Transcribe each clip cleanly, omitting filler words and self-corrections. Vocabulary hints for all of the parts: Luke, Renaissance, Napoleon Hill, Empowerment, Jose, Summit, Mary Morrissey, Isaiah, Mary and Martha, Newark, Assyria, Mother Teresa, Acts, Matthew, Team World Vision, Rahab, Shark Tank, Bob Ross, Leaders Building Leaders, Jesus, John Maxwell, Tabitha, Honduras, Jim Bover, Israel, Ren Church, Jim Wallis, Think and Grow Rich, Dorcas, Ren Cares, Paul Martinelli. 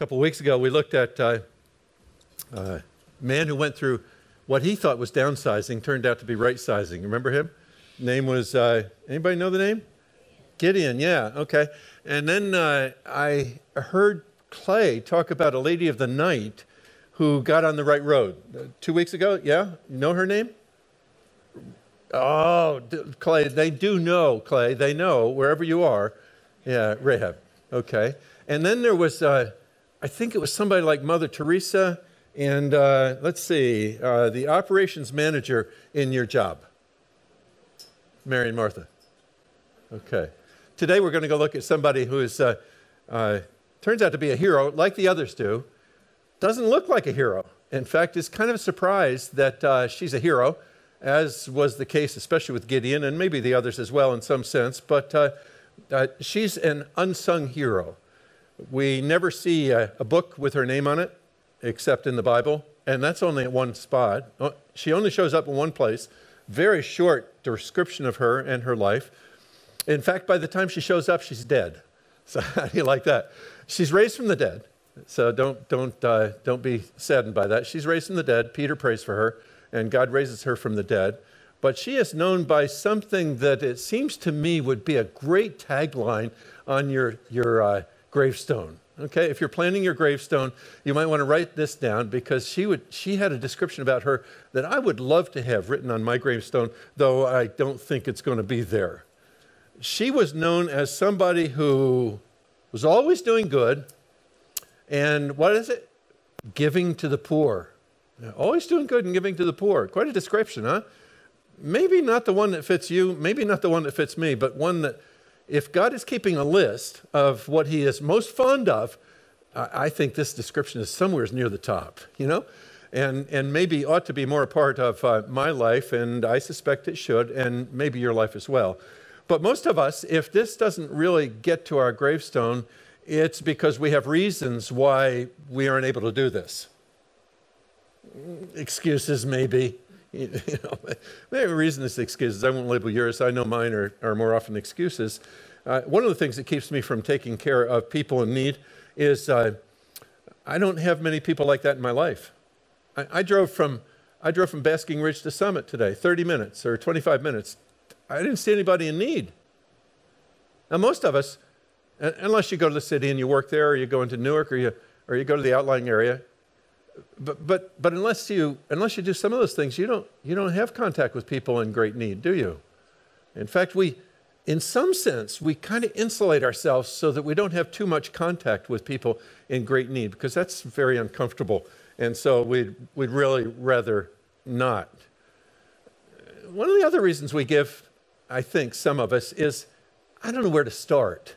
couple of weeks ago, we looked at a man who went through what he thought was downsizing, turned out to be right-sizing. Remember him? Name was, anybody know the name? Gideon, yeah, okay. And then I heard Clay talk about a lady of the night who got on the right road 2 weeks ago. Yeah, you know her name? Oh, Clay, they do know, Clay. They know, wherever you are. Yeah, Rahab. Okay. And then there was, I think it was somebody like Mother Teresa and, let's see, the operations manager in your job, Mary and Martha. Okay. Today we're going to go look at somebody who is, turns out to be a hero, like the others do. Doesn't look like a hero. In fact, is kind of surprised that she's a hero, as was the case, especially with Gideon, and maybe the others as well in some sense, but she's an unsung hero. We never see a book with her name on it, except in the Bible, and that's only at one spot. She only shows up in one place. Very short description of her and her life. In fact, by the time she shows up, she's dead. So how do you like that? She's raised from the dead, so don't be saddened by that. She's raised from the dead. Peter prays for her, and God raises her from the dead. But she is known by something that it seems to me would be a great tagline on your gravestone. Okay, if you're planning your gravestone, you might want to write this down, because she had a description about her that I would love to have written on my gravestone, though I don't think it's going to be there. She was known as somebody who was always doing good, and what is it? Giving to the poor. Always doing good and giving to the poor. Quite a description, huh? Maybe not the one that fits you, maybe not the one that fits me, but one that, if God is keeping a list of what he is most fond of, I think this description is somewhere near the top, you know? And maybe ought to be more a part of my life, and I suspect it should, and maybe your life as well. But most of us, if this doesn't really get to our gravestone, it's because we have reasons why we aren't able to do this. Excuses, maybe. You know, maybe reason is excuses. I won't label yours. I know mine are more often excuses. One of the things that keeps me from taking care of people in need is I don't have many people like that in my life. I drove from Basking Ridge to Summit today, 30 minutes or 25 minutes. I didn't see anybody in need. Now, most of us, unless you go to the city and you work there, or you go into Newark, or you go to the outlying area, but unless you do some of those things, you don't have contact with people in great need, do you? In fact, in some sense we kind of insulate ourselves so that we don't have too much contact with people in great need, because that's very uncomfortable, and so we'd really rather not. One of the other reasons we give, I think some of us, is I don't know where to start.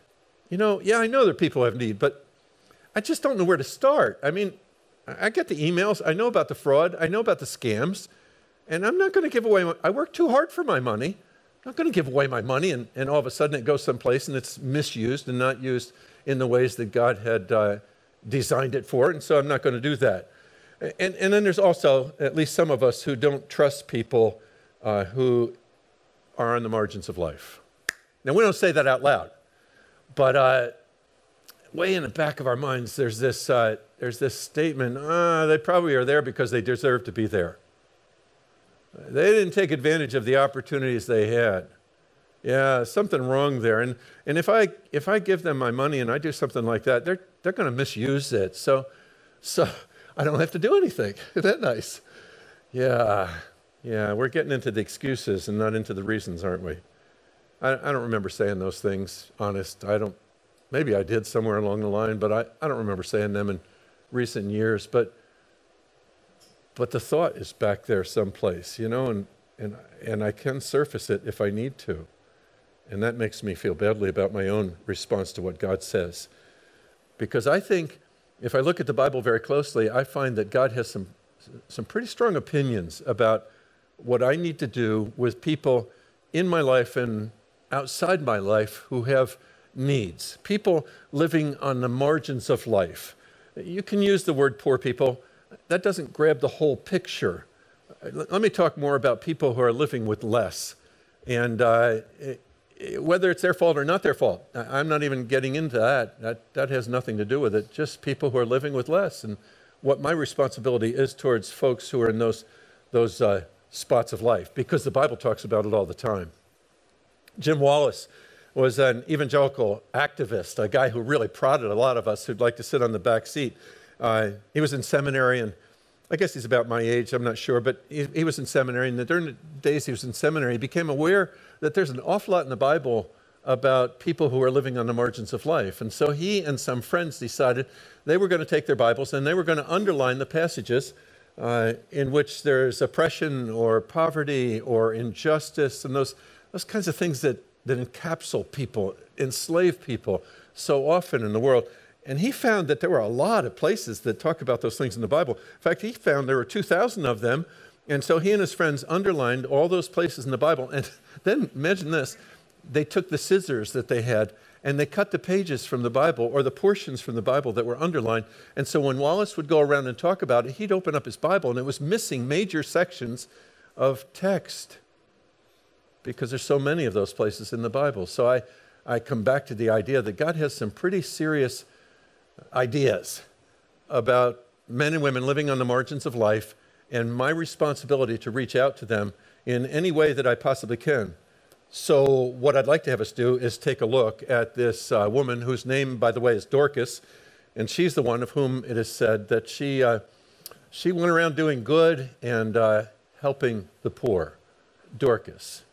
You know, yeah, I know there are people who have need, but I just don't know where to start. I mean, I get the emails, I know about the fraud, I know about the scams, and I'm not going to give away I work too hard for my money. I'm not going to give away my money and all of a sudden it goes someplace and it's misused and not used in the ways that God had designed it for, and so I'm not going to do that. And then there's also at least some of us who don't trust people who are on the margins of life. Now, we don't say that out loud, but way in the back of our minds, there's this statement, they probably are there because they deserve to be there. They didn't take advantage of the opportunities they had. Yeah, something wrong there. And if I give them my money and I do something like that, they're going to misuse it. So I don't have to do anything. Isn't that nice? Yeah, we're getting into the excuses and not into the reasons, aren't we? I don't remember saying those things, honest. I don't. Maybe I did somewhere along the line, but I don't remember saying them in recent years, but the thought is back there someplace, you know, and I can surface it if I need to. And that makes me feel badly about my own response to what God says. Because I think if I look at the Bible very closely, I find that God has some pretty strong opinions about what I need to do with people in my life and outside my life who have needs, people living on the margins of life. You can use the word poor people. That doesn't grab the whole picture. Let me talk more about people who are living with less. And whether it's their fault or not their fault, I'm not even getting into that. That has nothing to do with it. Just people who are living with less, and what my responsibility is towards folks who are in those spots of life, because the Bible talks about it all the time. Jim Wallis was an evangelical activist, a guy who really prodded a lot of us who'd like to sit on the back seat. He was in seminary, and I guess he's about my age, I'm not sure, but he was in seminary, and during the days he was in seminary, he became aware that there's an awful lot in the Bible about people who are living on the margins of life. And so he and some friends decided they were going to take their Bibles and they were going to underline the passages in which there's oppression or poverty or injustice and those kinds of things that encapsulate people, enslave people so often in the world. And he found that there were a lot of places that talk about those things in the Bible. In fact, he found there were 2,000 of them. And so he and his friends underlined all those places in the Bible. And then imagine this, they took the scissors that they had and they cut the pages from the Bible or the portions from the Bible that were underlined. And so when Wallace would go around and talk about it, he'd open up his Bible and it was missing major sections of text because there's so many of those places in the Bible. So I come back to the idea that God has some pretty serious ideas about men and women living on the margins of life, and my responsibility to reach out to them in any way that I possibly can. So what I'd like to have us do is take a look at this woman whose name, by the way, is Dorcas, and she's the one of whom it is said that she went around doing good and helping the poor. Dorcas.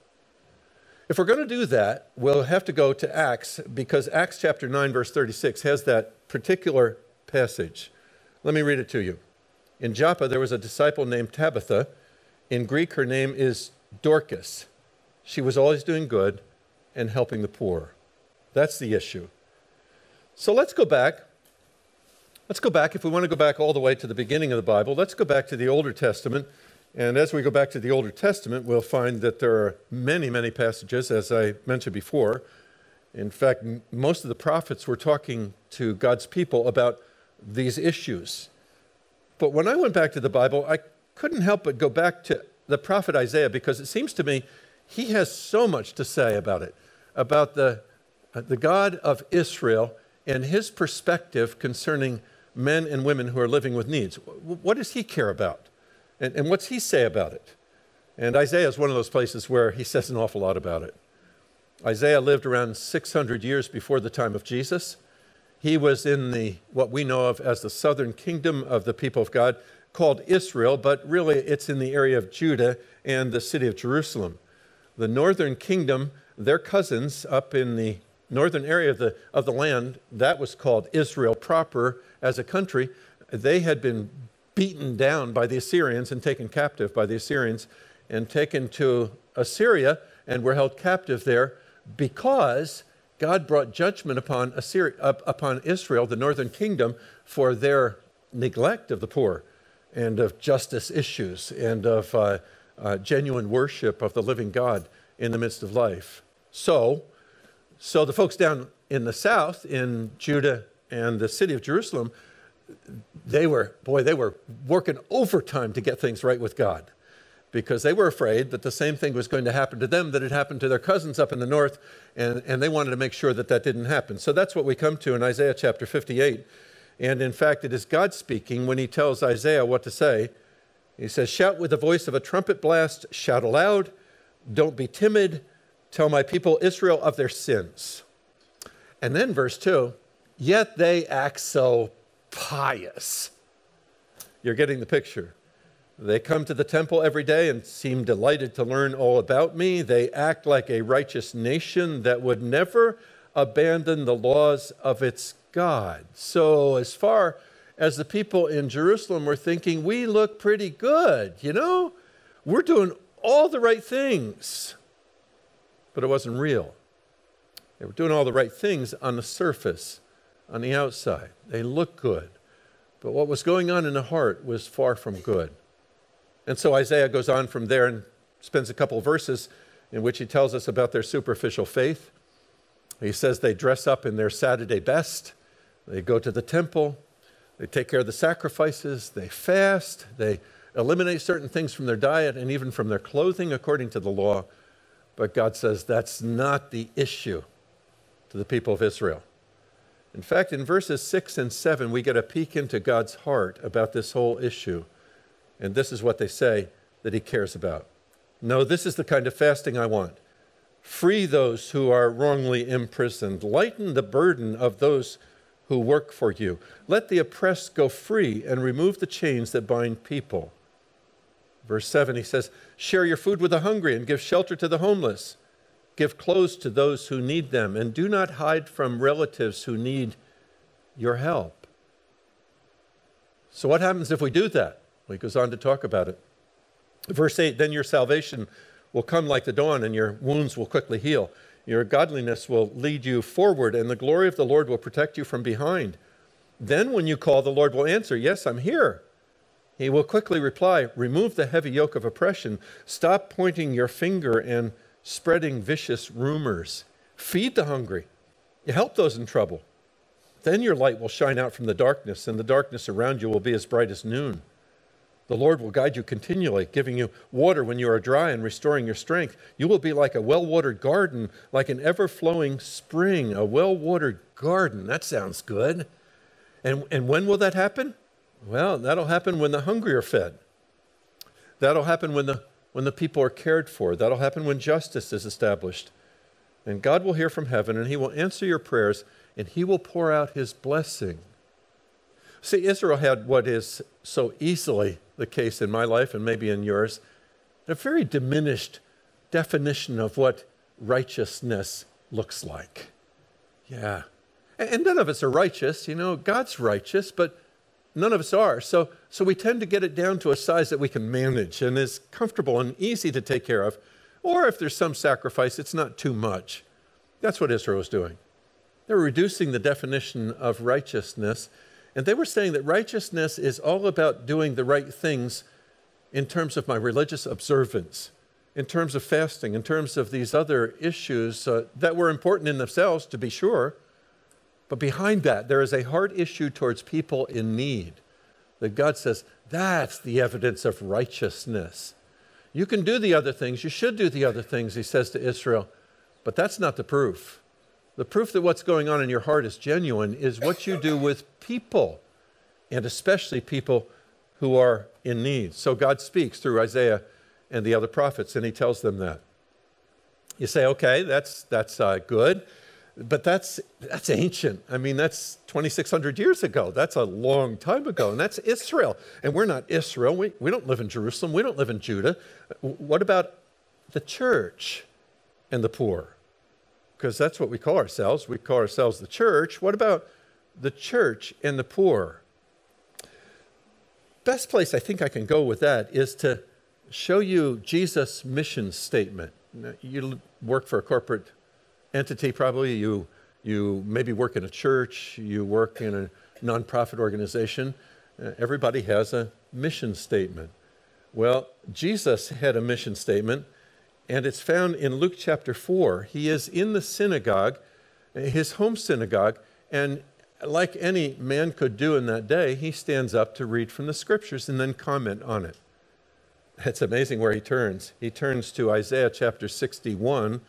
If we're going to do that, we'll have to go to Acts, because Acts chapter 9, verse 36 has that particular passage. Let me read it to you. In Joppa, there was a disciple named Tabitha. In Greek, her name is Dorcas. She was always doing good and helping the poor. That's the issue. So let's go back. Let's go back. If we want to go back all the way to the beginning of the Bible, let's go back to the Old Testament. And as we go back to the Old Testament, we'll find that there are many, many passages, as I mentioned before. In fact, most of the prophets were talking to God's people about these issues. But when I went back to the Bible, I couldn't help but go back to the prophet Isaiah, because it seems to me he has so much to say about it, about the God of Israel and his perspective concerning men and women who are living with needs. What does he care about? And what's he say about it? And Isaiah is one of those places where he says an awful lot about it. Isaiah lived around 600 years before the time of Jesus. He was in what we know of as the southern kingdom of the people of God, called Israel, but really it's in the area of Judah and the city of Jerusalem. The northern kingdom, their cousins up in the northern area of the land, that was called Israel proper as a country. They had been beaten down by the Assyrians and taken captive by the Assyrians and taken to Assyria and were held captive there because God brought judgment upon Assyria, upon Israel, the northern kingdom, for their neglect of the poor and of justice issues and of genuine worship of the living God in the midst of life. So the folks down in the south, in Judah and the city of Jerusalem, they were working overtime to get things right with God, because they were afraid that the same thing was going to happen to them that had happened to their cousins up in the north, and they wanted to make sure that didn't happen. So that's what we come to in Isaiah chapter 58. And in fact, it is God speaking when he tells Isaiah what to say. He says, "Shout with the voice of a trumpet blast, shout aloud, don't be timid, tell my people Israel of their sins." And then verse 2, "Yet they act so pious." You're getting the picture. They come to the temple every day and seem delighted to learn all about me. They act like a righteous nation that would never abandon the laws of its God. So as far as the people in Jerusalem were thinking, we look pretty good, you know? We're doing all the right things. But it wasn't real. They were doing all the right things on the surface. On the outside, they looked good. But what was going on in the heart was far from good. And so Isaiah goes on from there and spends a couple of verses in which he tells us about their superficial faith. He says they dress up in their Saturday best. They go to the temple. They take care of the sacrifices. They fast. They eliminate certain things from their diet and even from their clothing according to the law. But God says that's not the issue to the people of Israel. In fact, in verses 6 and 7, we get a peek into God's heart about this whole issue. And this is what they say that he cares about. No, this is the kind of fasting I want. Free those who are wrongly imprisoned. Lighten the burden of those who work for you. Let the oppressed go free and remove the chains that bind people. Verse 7, he says, share your food with the hungry and give shelter to the homeless. Give clothes to those who need them, and do not hide from relatives who need your help. So what happens if we do that? Well, he goes on to talk about it. Verse 8, then your salvation will come like the dawn, and your wounds will quickly heal. Your godliness will lead you forward, and the glory of the Lord will protect you from behind. Then when you call, the Lord will answer, yes, I'm here. He will quickly reply, remove the heavy yoke of oppression. Stop pointing your finger and spreading vicious rumors. Feed the hungry. Help those in trouble. Then your light will shine out from the darkness, and the darkness around you will be as bright as noon. The Lord will guide you continually, giving you water when you are dry and restoring your strength. You will be like a well-watered garden, like an ever-flowing spring, a well-watered garden. That sounds good. And when will that happen? Well, that'll happen when the hungry are fed. That'll happen when the people are cared for. That'll happen when justice is established. And God will hear from heaven, and he will answer your prayers, and he will pour out his blessing. See, Israel had what is so easily the case in my life and maybe in yours, a very diminished definition of what righteousness looks like. Yeah. And none of us are righteous, you know, God's righteous, but none of us are. So we tend to get it down to a size that we can manage and is comfortable and easy to take care of. Or if there's some sacrifice, it's not too much. That's what Israel was doing. They were reducing the definition of righteousness. And they were saying that righteousness is all about doing the right things in terms of my religious observance, in terms of fasting, in terms of these other issues that were important in themselves, to be sure. But behind that, there is a heart issue towards people in need that God says, that's the evidence of righteousness. You can do the other things. You should do the other things, he says to Israel, but that's not the proof. The proof that what's going on in your heart is genuine is what you do with people, and especially people who are in need. So God speaks through Isaiah and the other prophets, and he tells them that. You say, okay, that's good, but that's ancient. I mean, that's 2,600 years ago. That's a long time ago, and that's Israel. And we're not Israel. We don't live in Jerusalem. We don't live in Judah. What about the church and the poor? Because that's what we call ourselves. We call ourselves the church. What about the church and the poor? Best place I think I can go with that is to show you Jesus' mission statement. Now, you work for a corporate entity probably. You maybe work in a church. You work in a nonprofit organization. Everybody has a mission statement. Well, Jesus had a mission statement. And it's found in Luke chapter 4. He is in the synagogue, his home synagogue, and like any man could do in that day, he stands up to read from the scriptures and then comment on it. It's amazing where he turns. He turns to Isaiah chapter 61,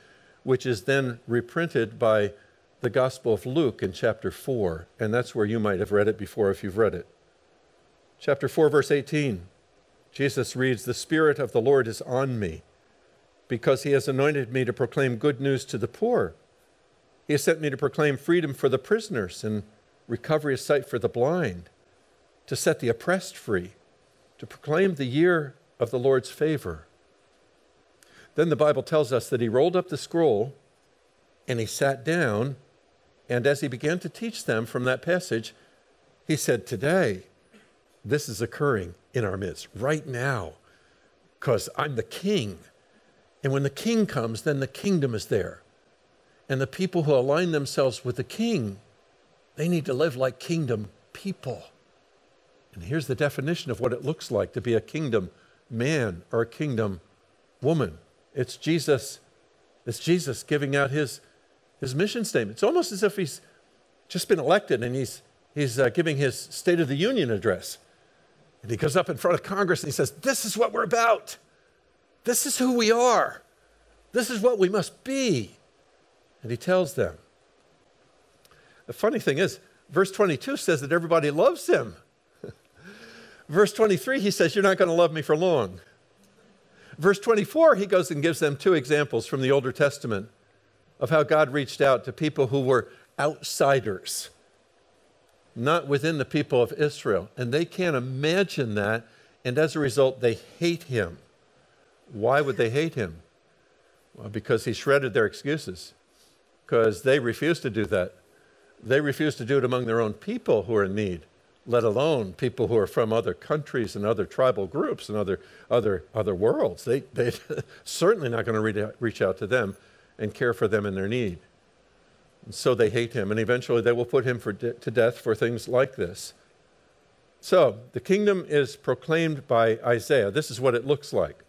which is then reprinted by the Gospel of Luke in chapter 4. And that's where you might have read it before if you've read it. Chapter 4, verse 18, Jesus reads, "The Spirit of the Lord is on me, because he has anointed me to proclaim good news to the poor. He has sent me to proclaim freedom for the prisoners and recovery of sight for the blind, to set the oppressed free, to proclaim the year of the Lord's favor." Then the Bible tells us that he rolled up the scroll and he sat down, and as he began to teach them from that passage, he said, "Today, this is occurring in our midst, right now, because I'm the king. And when the king comes, then the kingdom is there. And the people who align themselves with the king, they need to live like kingdom people." And here's the definition of what it looks like to be a kingdom man or a kingdom woman. It's Jesus giving out his mission statement. It's almost as if he's just been elected and he's giving his State of the Union address. And he goes up in front of Congress and he says, "This is what we're about. This is who we are. This is what we must be. And he tells them. The funny thing is, verse 22 says that everybody loves him. Verse 23, he says, you're not going to love me for long. Verse 24, he goes and gives them two examples from the Old Testament of how God reached out to people who were outsiders, not within the people of Israel. And they can't imagine that. And as a result, they hate him. Why would they hate him? Well, because he shredded their excuses, because they refused to do that. They refused to do it among their own people who are in need, let alone people who are from other countries and other tribal groups and other worlds. They're certainly not going to reach out to them and care for them in their need. And so they hate him, and eventually they will put him to death for things like this. So the kingdom is proclaimed by Isaiah. This is what it looks like.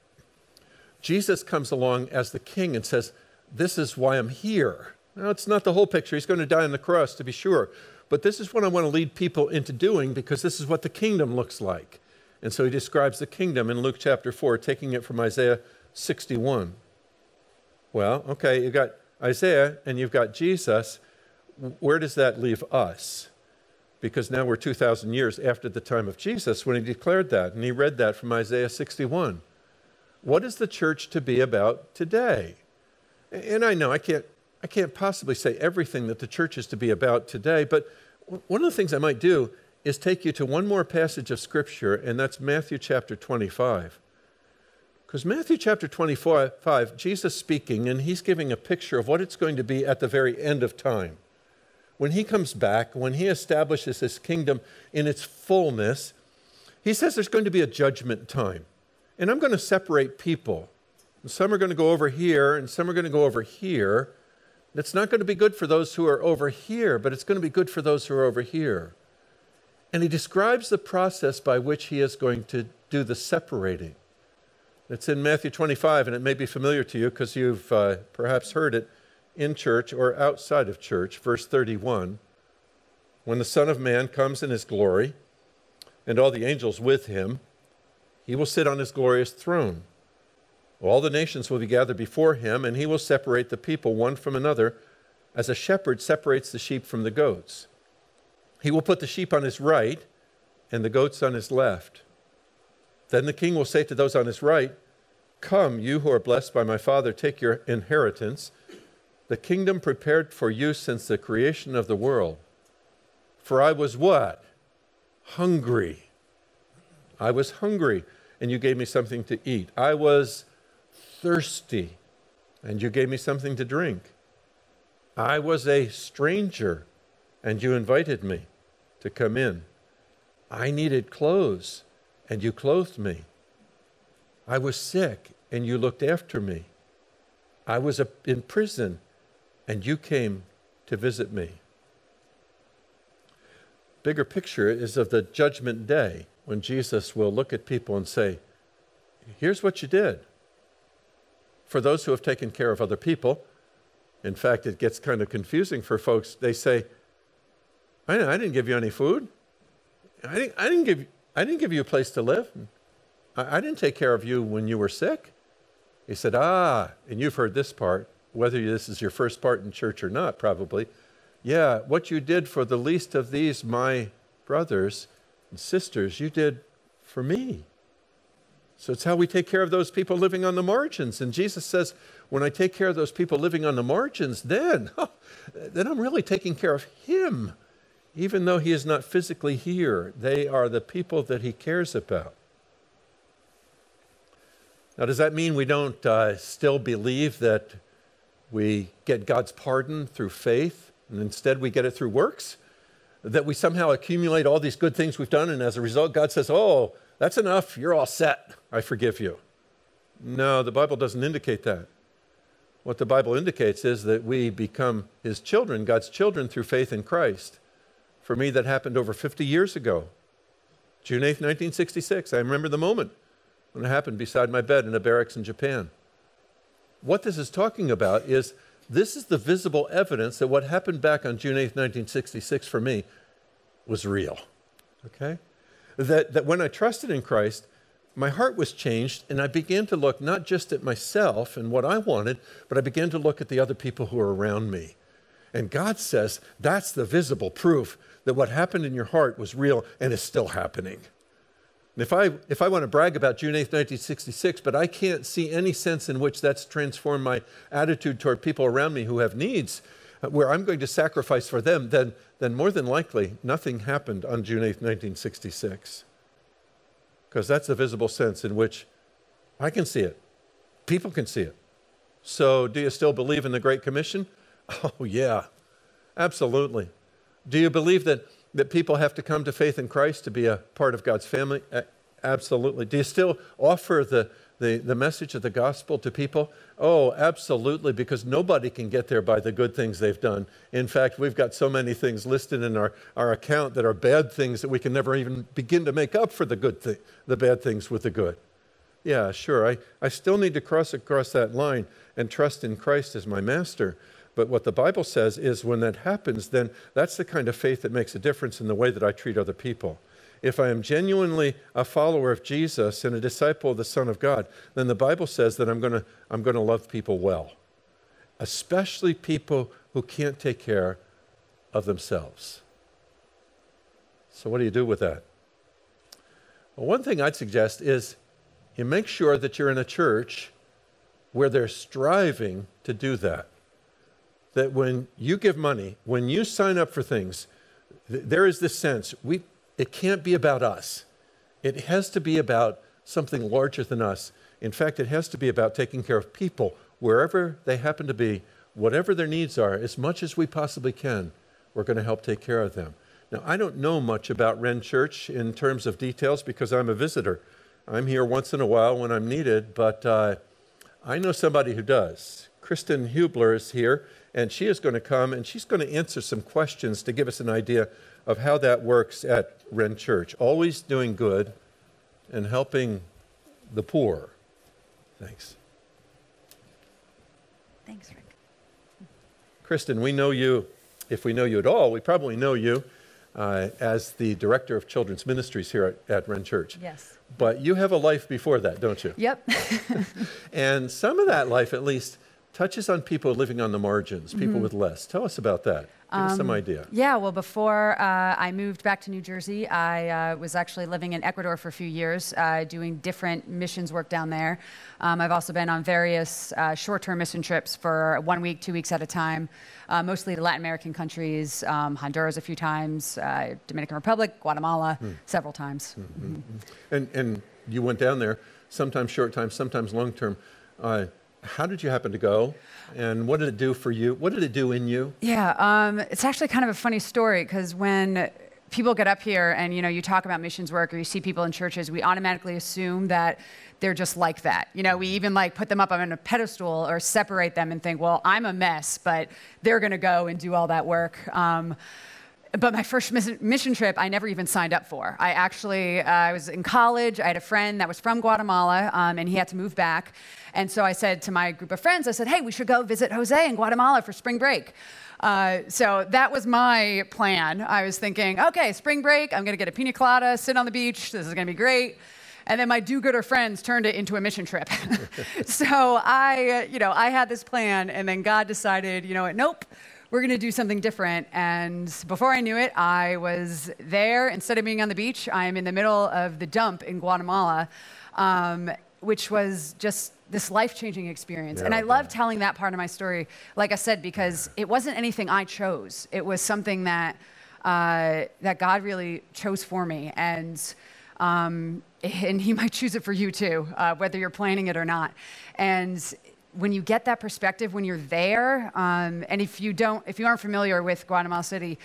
Jesus comes along as the king and says, this is why I'm here. Now, it's not the whole picture. He's going to die on the cross, to be sure. But this is what I want to lead people into doing, because this is what the kingdom looks like. And so he describes the kingdom in Luke chapter 4, taking it from Isaiah 61. Well, okay, you've got Isaiah and you've got Jesus. Where does that leave us? Because now we're 2,000 years after the time of Jesus when he declared that, and he read that from Isaiah 61. What is the church to be about today? And I know I can't possibly say everything that the church is to be about today, but one of the things I might do is take you to one more passage of Scripture, and that's Matthew chapter 25. Because Matthew chapter 25, Jesus speaking, and he's giving a picture of what it's going to be at the very end of time. When he comes back, when he establishes his kingdom in its fullness, he says there's going to be a judgment time. And I'm going to separate people. And some are going to go over here, and some are going to go over here. And it's not going to be good for those who are over here, but it's going to be good for those who are over here. And he describes the process by which he is going to do the separating. It's in Matthew 25, and it may be familiar to you because you've perhaps heard it in church or outside of church. Verse 31, when the Son of Man comes in his glory, and all the angels with him, he will sit on his glorious throne. All the nations will be gathered before him, and he will separate the people one from another, as a shepherd separates the sheep from the goats. He will put the sheep on his right and the goats on his left. Then the king will say to those on his right, come, you who are blessed by my Father, take your inheritance, the kingdom prepared for you since the creation of the world. For I was what? Hungry. I was hungry, and you gave me something to eat. I was thirsty, and you gave me something to drink. I was a stranger, and you invited me to come in. I needed clothes, and you clothed me. I was sick, and you looked after me. I was in prison, and you came to visit me. Bigger picture is of the judgment day, when Jesus will look at people and say, here's what you did. For those who have taken care of other people, in fact, it gets kind of confusing for folks. They say, I didn't give you any food. I didn't give you a place to live. I didn't take care of you when you were sick. He said, and you've heard this part, whether this is your first part in church or not, probably. Yeah, what you did for the least of these, my brothers and sisters, you did for me. So it's how we take care of those people living on the margins. And Jesus says, when I take care of those people living on the margins, then I'm really taking care of him. Even though he is not physically here, they are the people that he cares about. Now, does that mean we don't still believe that we get God's pardon through faith, and instead we get it through works? That we somehow accumulate all these good things we've done, and as a result, God says, oh, that's enough, you're all set, I forgive you. No, the Bible doesn't indicate that. What the Bible indicates is that we become his children, God's children, through faith in Christ. For me, that happened over 50 years ago. June 8th, 1966, I remember the moment when it happened beside my bed in a barracks in Japan. What this is talking about is, this is the visible evidence that what happened back on June 8th, 1966 for me was real, okay? That when I trusted in Christ, my heart was changed, and I began to look not just at myself and what I wanted, but I began to look at the other people who are around me. And God says, that's the visible proof that what happened in your heart was real and is still happening. And if I want to brag about June 8th, 1966, but I can't see any sense in which that's transformed my attitude toward people around me who have needs, where I'm going to sacrifice for them, then more than likely nothing happened on June 8th, 1966. Because that's the visible sense in which I can see it. People can see it. So do you still believe in the Great Commission? Oh, yeah, absolutely. Do you believe that people have to come to faith in Christ to be a part of God's family? Absolutely. Do you still offer the message of the gospel to people? Oh, absolutely, because nobody can get there by the good things they've done. In fact, we've got so many things listed in our account that are bad things that we can never even begin to make up for the bad things with the good. Yeah, sure, I still need to cross across that line and trust in Christ as my master. But what the Bible says is when that happens, then that's the kind of faith that makes a difference in the way that I treat other people. If I am genuinely a follower of Jesus and a disciple of the Son of God, then the Bible says that I'm going to love people well, especially people who can't take care of themselves. So what do you do with that? Well, one thing I'd suggest is you make sure that you're in a church where they're striving to do that. That when you give money, when you sign up for things, there is this sense, it can't be about us. It has to be about something larger than us. In fact, it has to be about taking care of people, wherever they happen to be, whatever their needs are, as much as we possibly can, we're going to help take care of them. Now, I don't know much about Ren Church in terms of details because I'm a visitor. I'm here once in a while when I'm needed, but I know somebody who does. Kristen Hubler is here, and she is going to come, and she's going to answer some questions to give us an idea of how that works at Ren Church. Always doing good and helping the poor. Thanks. Thanks, Rick. Kristen, we know you, if we know you at all, we probably know you as the director of children's ministries here at Ren Church. Yes. But you have a life before that, don't you? Yep. And some of that life, at least, touches on people living on the margins, people with less. Tell us about that. Give us some idea. Yeah, well, before I moved back to New Jersey, I was actually living in Ecuador for a few years, doing different missions work down there. I've also been on various short-term mission trips for 1 week, 2 weeks at a time, mostly to Latin American countries, Honduras a few times, Dominican Republic, Guatemala, several times. Mm-hmm. Mm-hmm. And you went down there, sometimes short-term, sometimes long-term. How did you happen to go, and what did it do for you? What did it do in you? Yeah, it's actually kind of a funny story, because when people get up here and, you know, you talk about missions work or you see people in churches, we automatically assume that they're just like that. You know, we even like put them up on a pedestal or separate them and think, well, I'm a mess, but they're going to go and do all that work. But my first mission trip, I never even signed up for. I actually, I was in college. I had a friend that was from Guatemala, and he had to move back. And so I said to my group of friends, I said, hey, we should go visit Jose in Guatemala for spring break. So that was my plan. I was thinking, okay, spring break, I'm going to get a pina colada, sit on the beach. This is going to be great. And then my do-gooder friends turned it into a mission trip. So I had this plan, and then God decided, you know what, nope. We're going to do something different. And before I knew it, I was there. Instead of being on the beach, I am in the middle of the dump in Guatemala, which was just this life-changing experience. Yeah, and I love telling that part of my story, like I said, because it wasn't anything I chose. It was something that that God really chose for me. And he might choose it for you too, whether you're planning it or not. And when you get that perspective, when you're there, and if you aren't familiar with Guatemala City,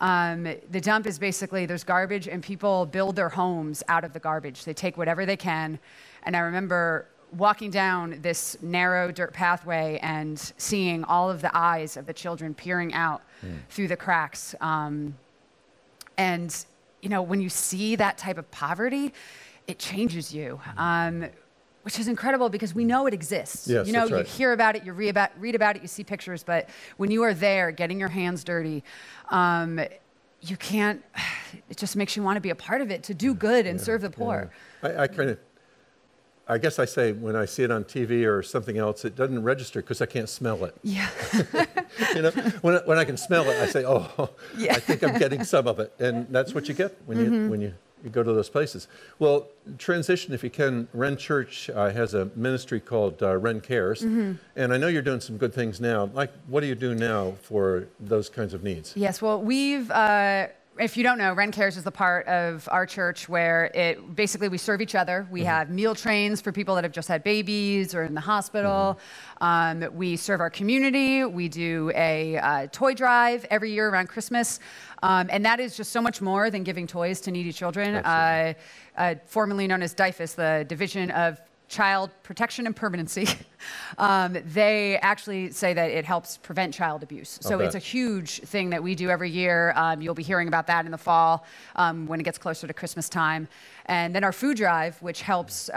the dump is basically there's garbage and people build their homes out of the garbage. They take whatever they can. And I remember walking down this narrow dirt pathway and seeing all of the eyes of the children peering out through the cracks. And you know, when you see that type of poverty, it changes you. Which is incredible because we know it exists. Yes, you know, right. You hear about it, you read about it, you see pictures, but when you are there getting your hands dirty, you can't, it just makes you want to be a part of it, to do good and serve the poor. Yeah. I kind of I guess I say when I see it on TV or something else, it doesn't register because I can't smell it. Yeah. You know, when I can smell it, I say, oh, yeah. I think I'm getting some of it. And that's what you get when mm-hmm. you go to those places. Well, transition if you can. Ren Church has a ministry called Ren Cares. Mm-hmm. And I know you're doing some good things now. Like, what do you do now for those kinds of needs? Yes, well, we've... if you don't know, Ren Cares is the part of our church where it basically we serve each other. We mm-hmm. have meal trains for people that have just had babies or in the hospital. Mm-hmm. We serve our community. We do a toy drive every year around Christmas. And that is just so much more than giving toys to needy children. Formerly known as DIFUS, the Division of Child Protection and Permanency. They actually say that it helps prevent child abuse. So it's a huge thing that we do every year. You'll be hearing about that in the fall when it gets closer to Christmas time. And then our food drive, which helps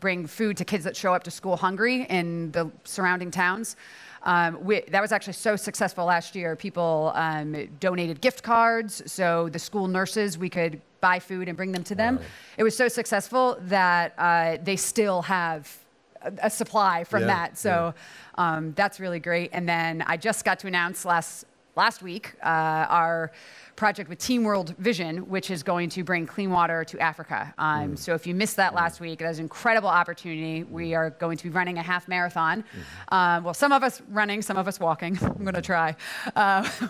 bring food to kids that show up to school hungry in the surrounding towns. That was actually so successful last year. People donated gift cards, so the school nurses, we could buy food and bring them to them. Wow. It was so successful that they still have a supply from that. So that's really great. And then I just got to announce last week our project with Team World Vision, which is going to bring clean water to Africa. So if you missed that last week, that was an incredible opportunity. We are going to be running a half marathon. Well, some of us running, some of us walking. I'm going to try.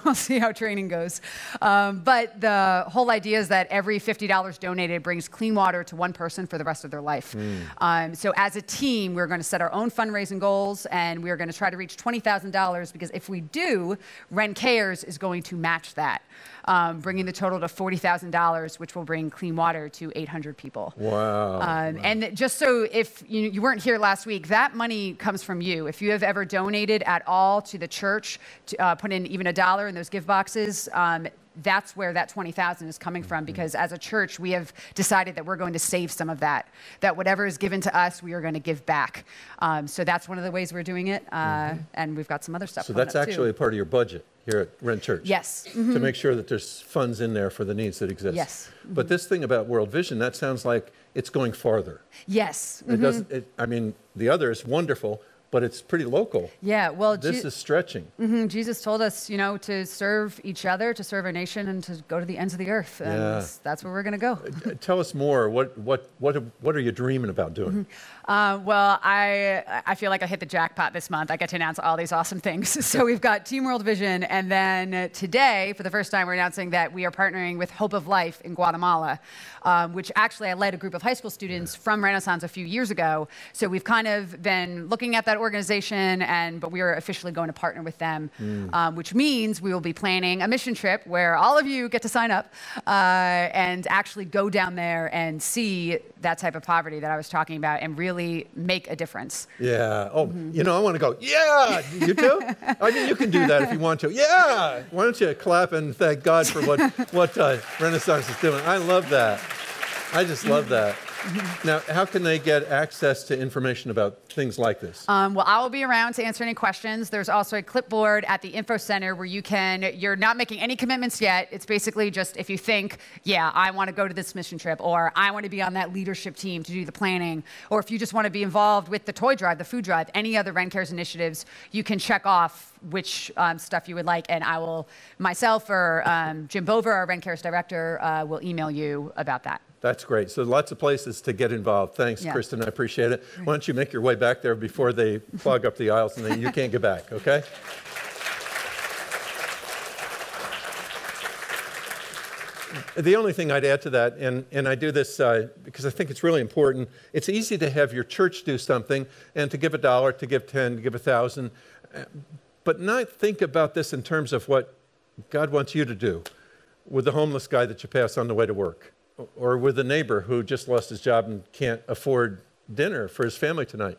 We'll see how training goes. But the whole idea is that every $50 donated brings clean water to one person for the rest of their life. So as a team, we're going to set our own fundraising goals, and we're going to try to reach $20,000, because if we do, Ren Cares is going to match that. Bringing the total to $40,000, which will bring clean water to 800 people. Wow. And just so if you weren't here last week, that money comes from you. If you have ever donated at all to the church, to put in even $1 in those give boxes, that's where that $20,000 is coming from, because as a church, we have decided that we're going to save some of that whatever is given to us, we are going to give back. So that's one of the ways we're doing it. And we've got some other stuff. So that's actually a part of your budget here at Ren Church. Yes. Mm-hmm. To make sure that there's funds in there for the needs that exist. Yes. Mm-hmm. But this thing about World Vision, that sounds like it's going farther. Yes. Mm-hmm. It doesn't, the other is wonderful, but it's pretty local. Yeah, well, this is stretching. Mm-hmm. Jesus told us, to serve each other, to serve our nation, and to go to the ends of the earth. And that's where we're going to go. Tell us more. What are you dreaming about doing? Mm-hmm. Well, I feel like I hit the jackpot this month. I get to announce all these awesome things. So we've got Team World Vision, and then today, for the first time, we're announcing that we are partnering with Hope of Life in Guatemala, which actually I led a group of high school students from Renaissance a few years ago. So we've kind of been looking at that organization, but we are officially going to partner with them, which means we will be planning a mission trip where all of you get to sign up and actually go down there and see that type of poverty that I was talking about and really make a difference. Yeah. Oh, I want to go, yeah, you too? You can do that if you want to. Yeah. Why don't you clap and thank God for what Renaissance is doing? I love that. I just love that. Now, how can they get access to information about things like this? Well, I will be around to answer any questions. There's also a clipboard at the info center where you're not making any commitments yet. It's basically just if you think, I want to go to this mission trip, or I want to be on that leadership team to do the planning, or if you just want to be involved with the toy drive, the food drive, any other Ren Cares initiatives, you can check off which stuff you would like, and I will, myself or Jim Bover, our Ren Cares director, will email you about that. That's great. So lots of places to get involved. Thanks, Kristen. I appreciate it. Why don't you make your way back there before they clog up the aisles and you can't get back, okay? The only thing I'd add to that, and I do this because I think it's really important, it's easy to have your church do something and to give $1, to give 10, to give 1,000, but not think about this in terms of what God wants you to do with the homeless guy that you pass on the way to work, or with a neighbor who just lost his job and can't afford dinner for his family tonight,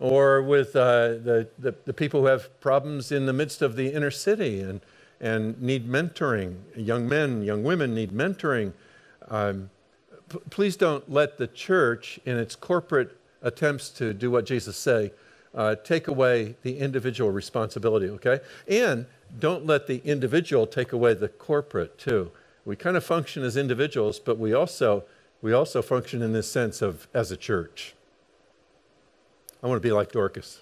or with the people who have problems in the midst of the inner city and need mentoring. Young men, young women need mentoring. Please don't let the church in its corporate attempts to do what Jesus said take away the individual responsibility, okay? And don't let the individual take away the corporate too. We kind of function as individuals, but we also function in this sense of as a church. I want to be like Dorcas.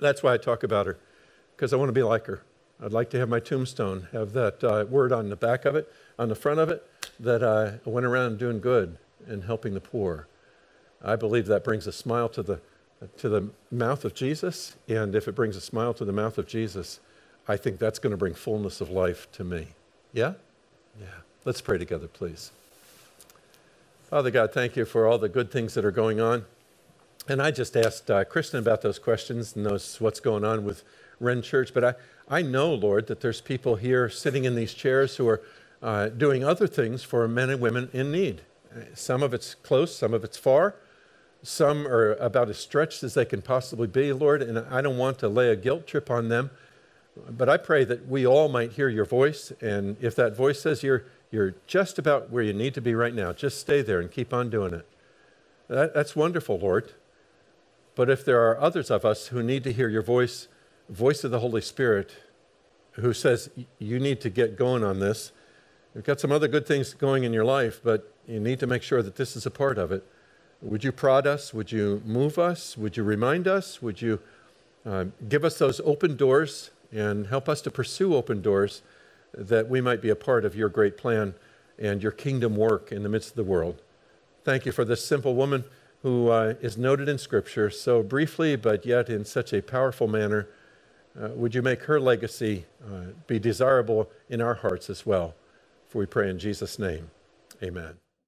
That's why I talk about her, because I want to be like her. I'd like to have my tombstone have that word on the back of it, on the front of it, that I went around doing good and helping the poor. I believe that brings a smile to the mouth of Jesus, and if it brings a smile to the mouth of Jesus, I think that's going to bring fullness of life to me. Yeah? Yeah. Let's pray together, please. Father God, thank you for all the good things that are going on. And I just asked Kristen about those questions and those what's going on with Ren Church. But I know, Lord, that there's people here sitting in these chairs who are doing other things for men and women in need. Some of it's close, some of it's far. Some are about as stretched as they can possibly be, Lord. And I don't want to lay a guilt trip on them. But I pray that we all might hear your voice. And if that voice says you're just about where you need to be right now, just stay there and keep on doing it. That's wonderful, Lord. But if there are others of us who need to hear your voice of the Holy Spirit, who says you need to get going on this, you've got some other good things going in your life, but you need to make sure that this is a part of it. Would you prod us? Would you move us? Would you remind us? Would you give us those open doors and help us to pursue open doors that we might be a part of your great plan and your kingdom work in the midst of the world? Thank you for this simple woman who is noted in Scripture so briefly, but yet in such a powerful manner. Would you make her legacy be desirable in our hearts as well? For we pray in Jesus' name, amen.